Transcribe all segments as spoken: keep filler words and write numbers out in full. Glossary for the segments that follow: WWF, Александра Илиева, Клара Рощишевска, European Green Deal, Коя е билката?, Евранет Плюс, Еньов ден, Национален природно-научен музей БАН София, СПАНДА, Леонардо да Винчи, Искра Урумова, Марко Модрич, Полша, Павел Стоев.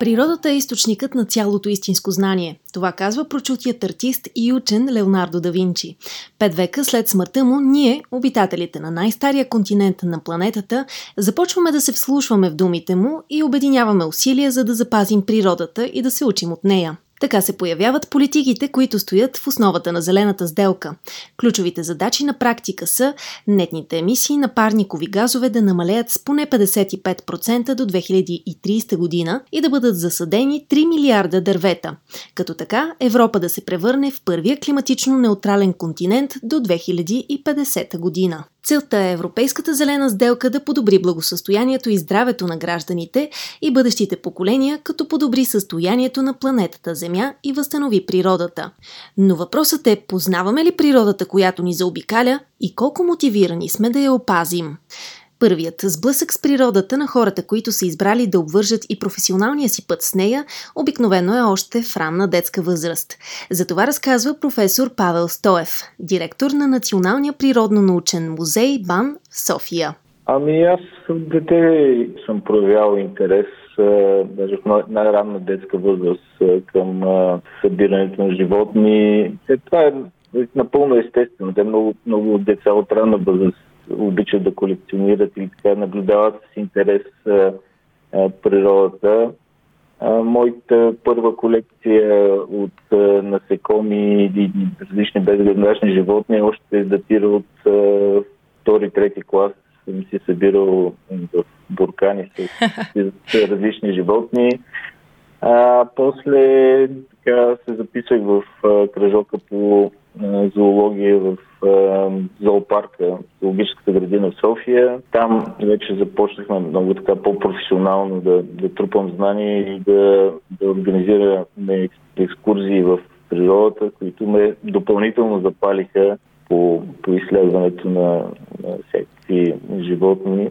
Природата е източникът на цялото истинско знание. Това казва прочутият артист и учен Леонардо да Винчи. Пет века след смъртта му, ние, обитателите на най-стария континент на планетата, започваме да се вслушваме в думите му и обединяваме усилия, за да запазим природата и да се учим от нея. Така се появяват политиките, които стоят в основата на зелената сделка. Ключовите задачи на практика са нетните емисии на парникови газове да намалеят с поне петдесет и пет процента до две хиляди и тридесета година и да бъдат засадени три милиарда дървета, като така Европа да се превърне в първия климатично неутрален континент до две хиляди и петдесета година. Целта е Европейската зелена сделка да подобри благосъстоянието и здравето на гражданите и бъдещите поколения, като подобри състоянието на планетата Земя и възстанови природата. Но въпросът е, познаваме ли природата, която ни заобикаля, и колко мотивирани сме да я опазим? Първият сблъсък с природата на хората, които са избрали да обвържат и професионалния си път с нея, обикновено е още в ранна детска възраст. За това разказва професор Павел Стоев, директор на Националния природно-научен музей БАН София. Ами аз от дете съм проявявал интерес, даже в най-ранна детска възраст, към събирането на животни. Е, това е напълно естествено. Те много, много деца от ранна възраст обичат да колекционират или така наблюдават с интерес а, а, природата. А, моята първа колекция от а, насекоми и различни безгръбначни животни още датира от втори-трети клас. Съм си събирал в буркани с, с различни животни. А, после така се записах в а, кръжока по зоология в зоопарка, зоологическата градина в София. Там вече започнахме много така по-професионално да, да трупам знания и да, да организираме екскурзии в природата, които ме допълнително запалиха по, по изследването на, на всякакви животни.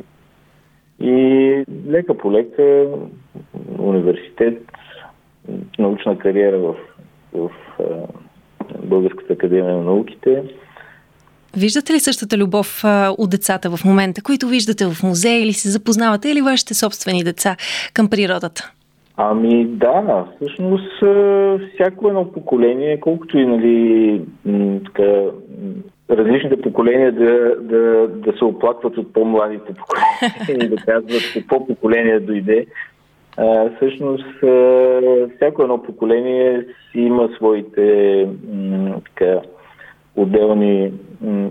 И лека по лека университет, научна кариера в, в Българската академия на науките. Виждате ли същата любов а, от децата в момента, които виждате в музея, или се запознавате, или вашите собствени деца към природата? Ами да, всъщност всяко едно поколение, колкото и нали, така, различните поколения да, да, да се оплакват от по-младите поколения и да казват какво поколение дойде. А, всъщност а, всяко едно поколение си има своите м, така, отделни м,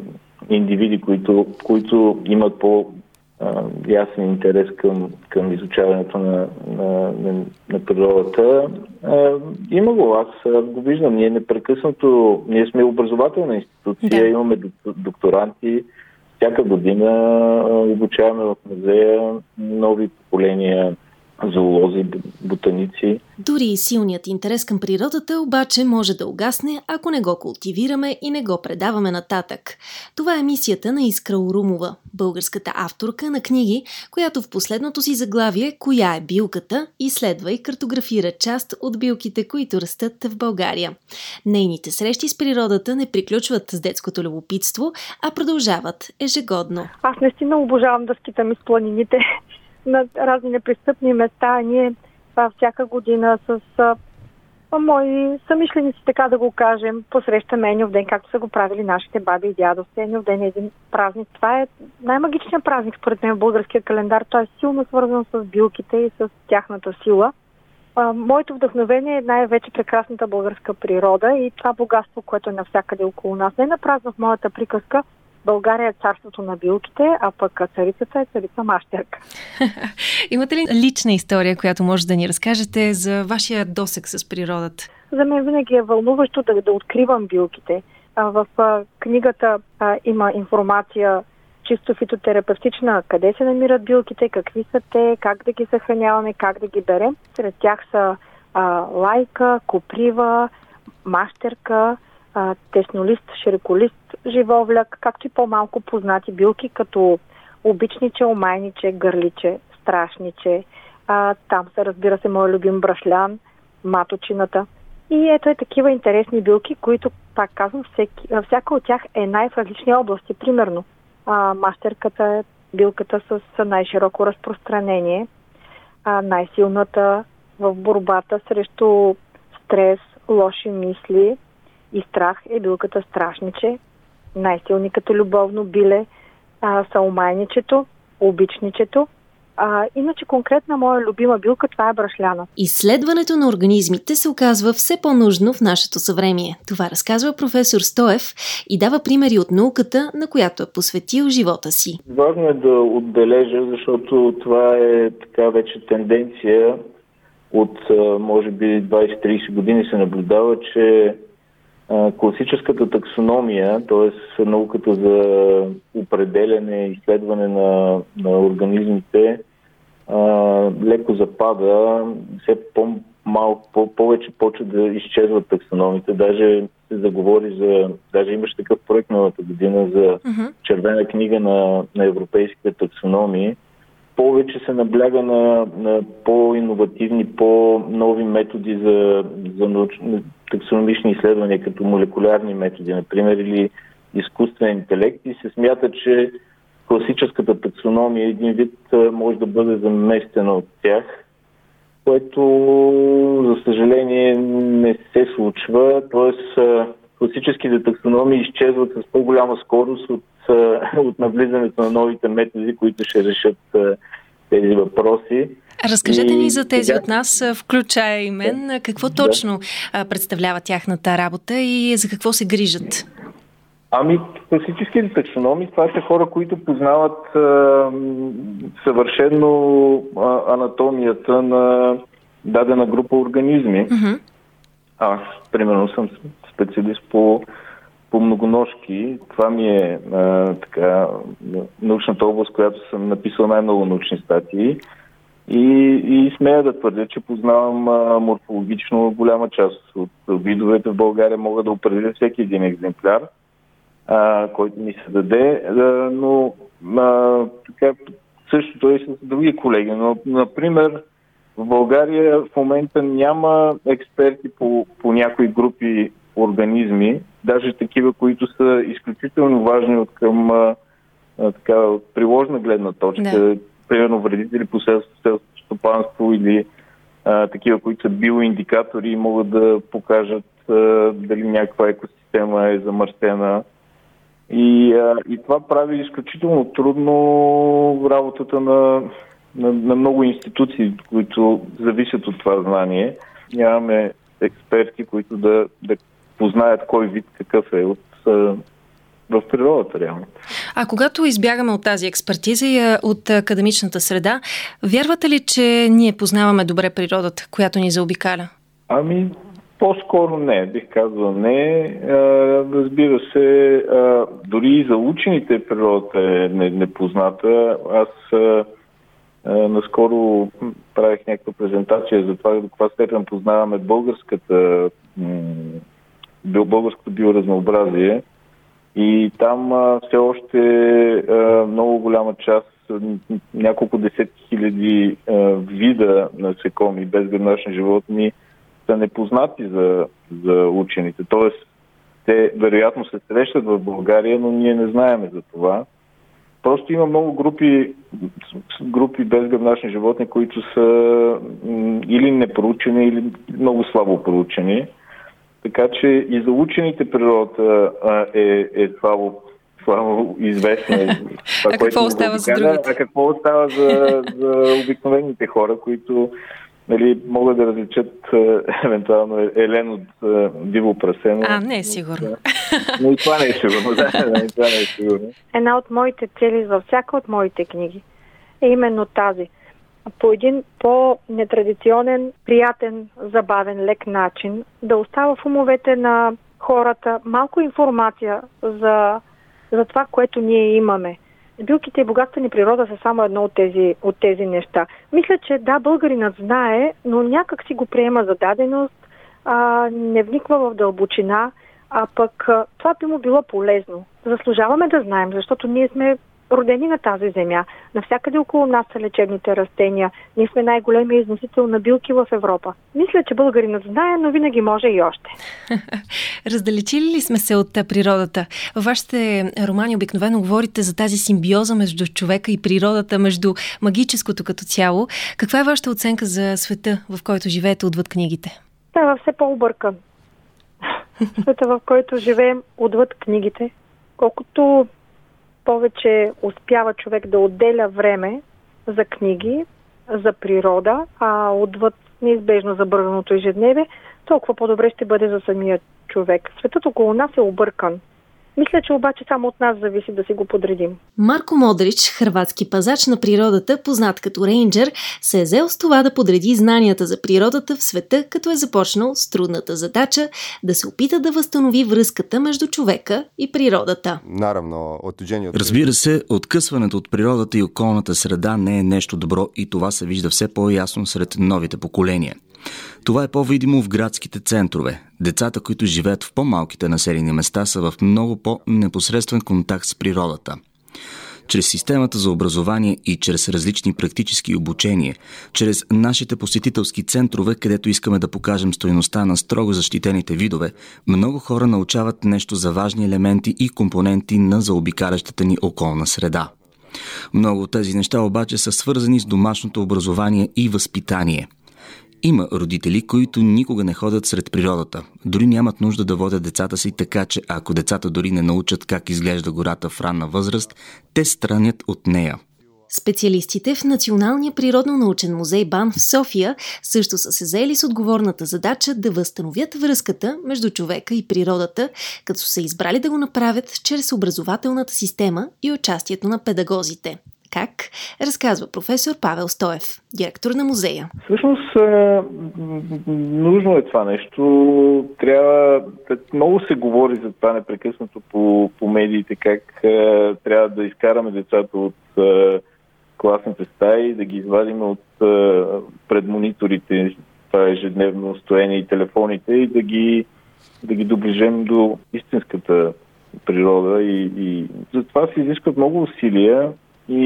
индивиди, които, които имат по-ясен интерес към, към изучаването на, на, на, на природата. А, има го, аз го виждам. Ние непрекъснато, ние сме образователна институция, да. Имаме докторанти. Всяка година обучаваме в музея нови поколения зоолози, ботаници. Дори силният интерес към природата обаче може да угасне, ако не го култивираме и не го предаваме нататък. Това е мисията на Искра Урумова, българската авторка на книги, която в последното си заглавие «Коя е билката?» изследва и картографира част от билките, които растат в България. Нейните срещи с природата не приключват с детското любопитство, а продължават ежегодно. Аз наистина обожавам да скитам из планините на разни непристъпни места. Ние а, всяка година с а, мои съмишленици, така да го кажем, посрещаме Еньов ден, както са го правили нашите баби и дядовци. Еньов ден е един празник. Това е най-магичният празник според мен в българския календар. Той е силно свързан с билките и с тяхната сила. А, моето вдъхновение е най-вече прекрасната българска природа и това богатство, което е навсякъде около нас. Не напразно в моята приказка България е царството на билките, а пък царицата е царица мащерка. Имате ли лична история, която може да ни разкажете за вашия досег с природата? За мен винаги е вълнуващо да, да откривам билките. А, в а, книгата а, има информация чисто фитотерапевтична, къде се намират билките, какви са те, как да ги съхраняваме, как да ги берем. Сред тях са а, лайка, коприва, мащерка, теснолист, широколист, живовляк, както и по-малко познати билки, като обичниче, омайниче, гърличе, страшниче. А, там се разбира се моят любим брашлян, маточината. И ето е такива интересни билки, които, пак казвам, всеки, всяка от тях е най- в различни области. Примерно, а, мастерката е билката с най-широко разпространение, а, най-силната в борбата срещу стрес, лоши мисли и страх е билката страшниче, най-силни като любовно биле а, са омайничето, обичничето. А, иначе конкретна моя любима билка, това е брашляна. Изследването на организмите се оказва все по-нужно в нашето съвремие. Това разказва професор Стоев и дава примери от науката, на която е посветил живота си. Важно е да отбележа, защото това е така вече тенденция от може би двайсет-трийсет години се наблюдава, че класическата таксономия, т.е. науката за определяне и изследване на, на организмите, а, леко запада, все по-малко, повече почва да изчезват таксономите. Даже се заговори за, даже имаше такъв проект новата година за червена книга на, на европейските таксономии. Повече се набляга на, на по-иновативни, по-нови методи за, за научни таксономични изследвания, като молекулярни методи, например, или изкуствен интелект, и се смята, че класическата таксономия един вид може да бъде заместена от тях, което, за съжаление, не се случва. Т.е. класическите таксономии изчезват с по-голяма скорост от от навлизането на новите методи, които ще решат тези въпроси. Разкажете ни за тези от нас, включая и мен, какво да. точно представлява тяхната работа и за какво се грижат? Ами, класическите таксономи, това са хора, които познават а, съвършено а, анатомията на дадена група организми. Mm-hmm. Аз, примерно, съм специалист по по многоножки. Това ми е а, така, научната област, която съм написал най-много научни статии и, и смея да твърдя, че познавам а, морфологично голяма част от видовете в България. Мога да определя всеки един екземпляр, а, който ми се даде, а, но а, така, същото е и с други колеги. Но, например, в България в момента няма експерти по, по някои групи организми, даже такива, които са изключително важни от към а, така, приложна гледна точка, да. Примерно вредители по селското стопанство или а, такива, които са биоиндикатори и могат да покажат а, дали някаква екосистема е замърсена. И, а, и това прави изключително трудно работата на, на, на много институции, които зависят от това знание. Нямаме експерти, които да, да познаят кой вид какъв е от, в природата реално. А когато избягаме от тази експертиза и от академичната среда, вярвате ли, че ние познаваме добре природата, която ни заобикаля? Ами, по-скоро не, бих казал не. Разбира се, дори и за учените природата е непозната. Аз наскоро правих някаква презентация за това до каква степен познаваме българската, българското биоразнообразие и там все още много голяма част, няколко десетки хиляди вида насекоми безгръбначни животни са непознати за, за учените. Тоест, те вероятно се срещат в България, но ние не знаеме за това. Просто има много групи, групи безгръбначни животни, които са или непроучени, или много слабо проучени. Така че и за учените природата е, е слабо, слабо известна. Това, а, какво остава за другите? А какво остава за, за обикновените хора, които нали, могат да различат евентуално елен от диво прасе. Но... А, не е сигурно. Но и това не е сигурно. Да, и това не е сигурно. Една от моите цели във всяка от моите книги е именно тази. По един по-нетрадиционен, приятен, забавен, лек начин да остава в умовете на хората малко информация за, за това, което ние имаме. Билките и богатствени природа са само едно от тези, от тези неща. Мисля, че да, българинът знае, но някак си го приема за даденост, а, не вниква в дълбочина, а пък а, това би му било полезно. Заслужаваме да знаем, защото ние сме родени на тази земя. Навсякъде около нас са лечебните растения. Ние сме най-големия износител на билки в Европа. Мисля, че българинът знае, но винаги може и още. Раздалечили ли сме се от природата? Във вашите романи обикновено говорите за тази симбиоза между човека и природата, между магическото като цяло. Каква е вашата оценка за света, в който живеете отвъд книгите? Става все по-объркан. Света, в който живеем отвъд книгите, колкото повече успява човек да отделя време за книги, за природа, а отвъд неизбежно забърганото ежедневие, толкова по-добре ще бъде за самия човек. Светът около нас е объркан. Мисля, че обаче само от нас зависи да си го подредим. Марко Модрич, хърватски пазач на природата, познат като рейнджър, се е взел с това да подреди знанията за природата в света, като е започнал с трудната задача да се опита да възстанови връзката между човека и природата. Разбира се, откъсването от природата и околната среда не е нещо добро и това се вижда все по-ясно сред новите поколения. Това е по-видимо в градските центрове. Децата, които живеят в по-малките населени места, са в много по-непосредствен контакт с природата. Чрез системата за образование и чрез различни практически обучения, чрез нашите посетителски центрове, където искаме да покажем стойността на строго защитените видове, много хора научават нещо за важни елементи и компоненти на заобикалящата ни околна среда. Много от тези неща обаче са свързани с домашното образование и възпитание. Има родители, които никога не ходят сред природата. Дори нямат нужда да водят децата си, така че ако децата дори не научат как изглежда гората в ранна възраст, те странят от нея. Специалистите в Националния природно-научен музей БАН в София също са се заели с отговорната задача да възстановят връзката между човека и природата, като са избрали да го направят чрез образователната система и участието на педагозите. Как? Разказва професор Павел Стоев, директор на музея. Всъщност, нужно е това нещо. Трябва... Много се говори за това непрекъснато по, по медиите, как трябва да изкараме децата от класните стаи, да ги извадим от пред мониторите, това ежедневно стояние и телефоните и да ги, да ги доближем до истинската природа. И, и... Затова се изискват много усилия И,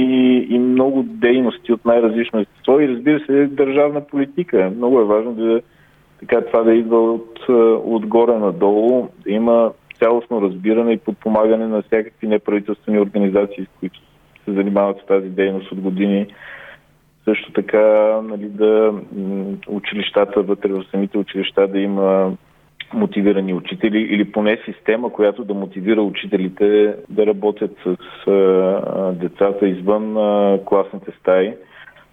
и много дейности от най-различно естество и, разбира се, държавна политика. Много е важно да, така, това да идва от, отгоре надолу, да има цялостно разбиране и подпомагане на всякакви неправителствени организации, с които се занимават с тази дейност от години. Също така, нали, да училищата, вътре в самите училища да има мотивирани учители или поне система, която да мотивира учителите да работят с а, децата извън а, класните стаи.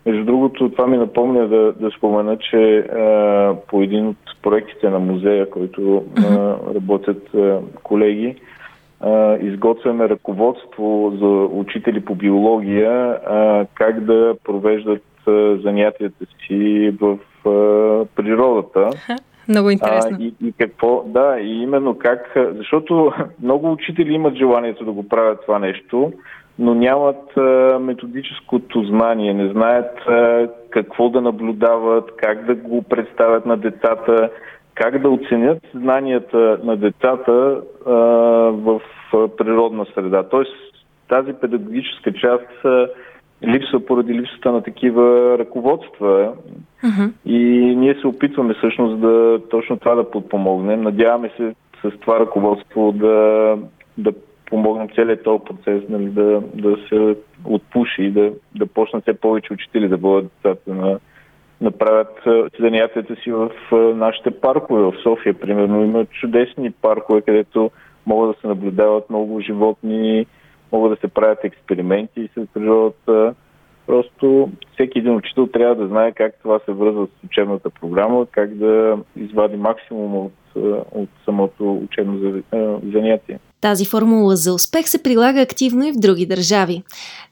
Между другото, това ми напомня да, да спомена, че а, по един от проектите на музея, който а, работят а, колеги, а, изготвяме ръководство за учители по биология, а, как да провеждат а, занятията си в а, природата. Много интересно. А, и, и какво, да, и именно как, защото много учители имат желанието да го правят това нещо, но нямат а, методическото знание, не знаят а, какво да наблюдават, как да го представят на децата, как да оценят знанията на децата а, в природна среда. Тоест тази педагогическа част а, липсва поради липсата на такива ръководства. Uh-huh. И ние се опитваме всъщност да точно това да подпомогнем. Надяваме се с това ръководство да, да помогнем целият този процес, нали, да, да се отпуши и да, да почнат все повече учители да бъдат децата на направят занятията си в нашите паркове. В София, примерно, има чудесни паркове, където могат да се наблюдават много животни, могат да се правят експерименти с природата. Просто всеки един учител трябва да знае как това се връзва с учебната програма, как да извади максимум от, от самото учебно занятие. Тази формула за успех се прилага активно и в други държави.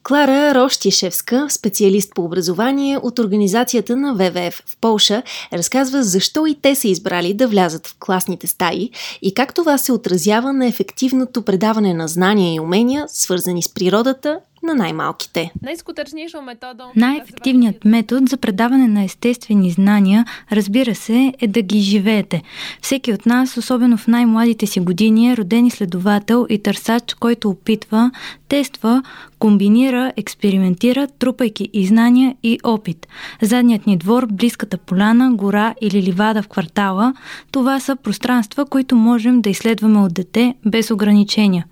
Клара Рощишевска, специалист по образование от организацията на дабъл ю дабъл ю еф в Полша, разказва защо и те са избрали да влязат в класните стаи и как това се отразява на ефективното предаване на знания и умения, свързани с природата, на най-малките. Най-ефективният метод за предаване на естествени знания, разбира се, е да ги живеете. Всеки от нас, особено в най-младите си години, е роден изследовател и търсач, който опитва, тества, Комбинира, експериментира, трупайки и знания, и опит. Задният ни двор, близката поляна, гора или ливада в квартала – това са пространства, които можем да изследваме от дете без ограничения.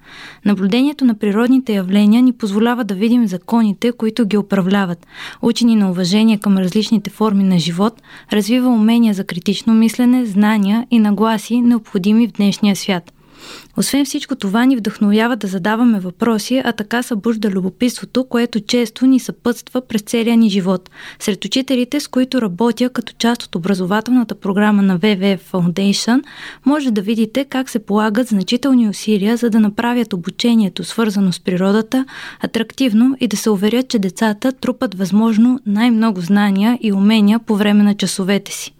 Наблюдението на природните явления ни позволява да видим законите, които ги управляват. Учени на уважение към различните форми на живот, развива умения за критично мислене, знания и нагласи, необходими в днешния свят. Освен всичко това ни вдъхновява да задаваме въпроси, а така събужда любопитството, което често ни съпътства през целия ни живот. Сред учителите, с които работя като част от образователната програма на дабъл ю дабъл ю еф Foundation, може да видите как се полагат значителни усилия, за да направят обучението, свързано с природата, атрактивно и да се уверят, че децата трупат възможно най-много знания и умения по време на часовете си.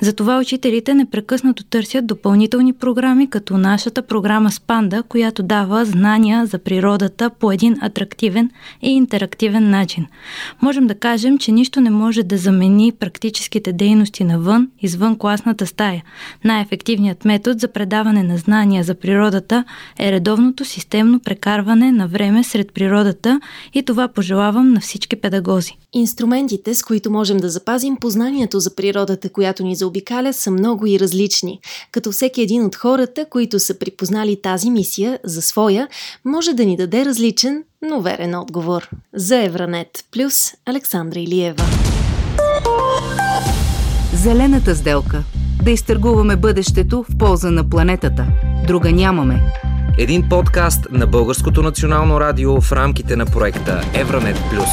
Затова учителите непрекъснато търсят допълнителни програми, като нашата програма СПАНДА, която дава знания за природата по един атрактивен и интерактивен начин. Можем да кажем, че нищо не може да замени практическите дейности навън, извън класната стая. Най-ефективният метод за предаване на знания за природата е редовното системно прекарване на време сред природата, и това пожелавам на всички педагози. Инструментите, с които можем да запазим познанието за природата, която ни заобикаля, са много и различни. Като всеки един от хората, които са припознали тази мисия за своя, може да ни даде различен, но верен отговор. За Евранет Плюс, Александра Илиева. Зелената сделка. Да изтъргуваме бъдещето в полза на планетата. Друга нямаме. Един подкаст на Българското национално радио в рамките на проекта Евранет Плюс.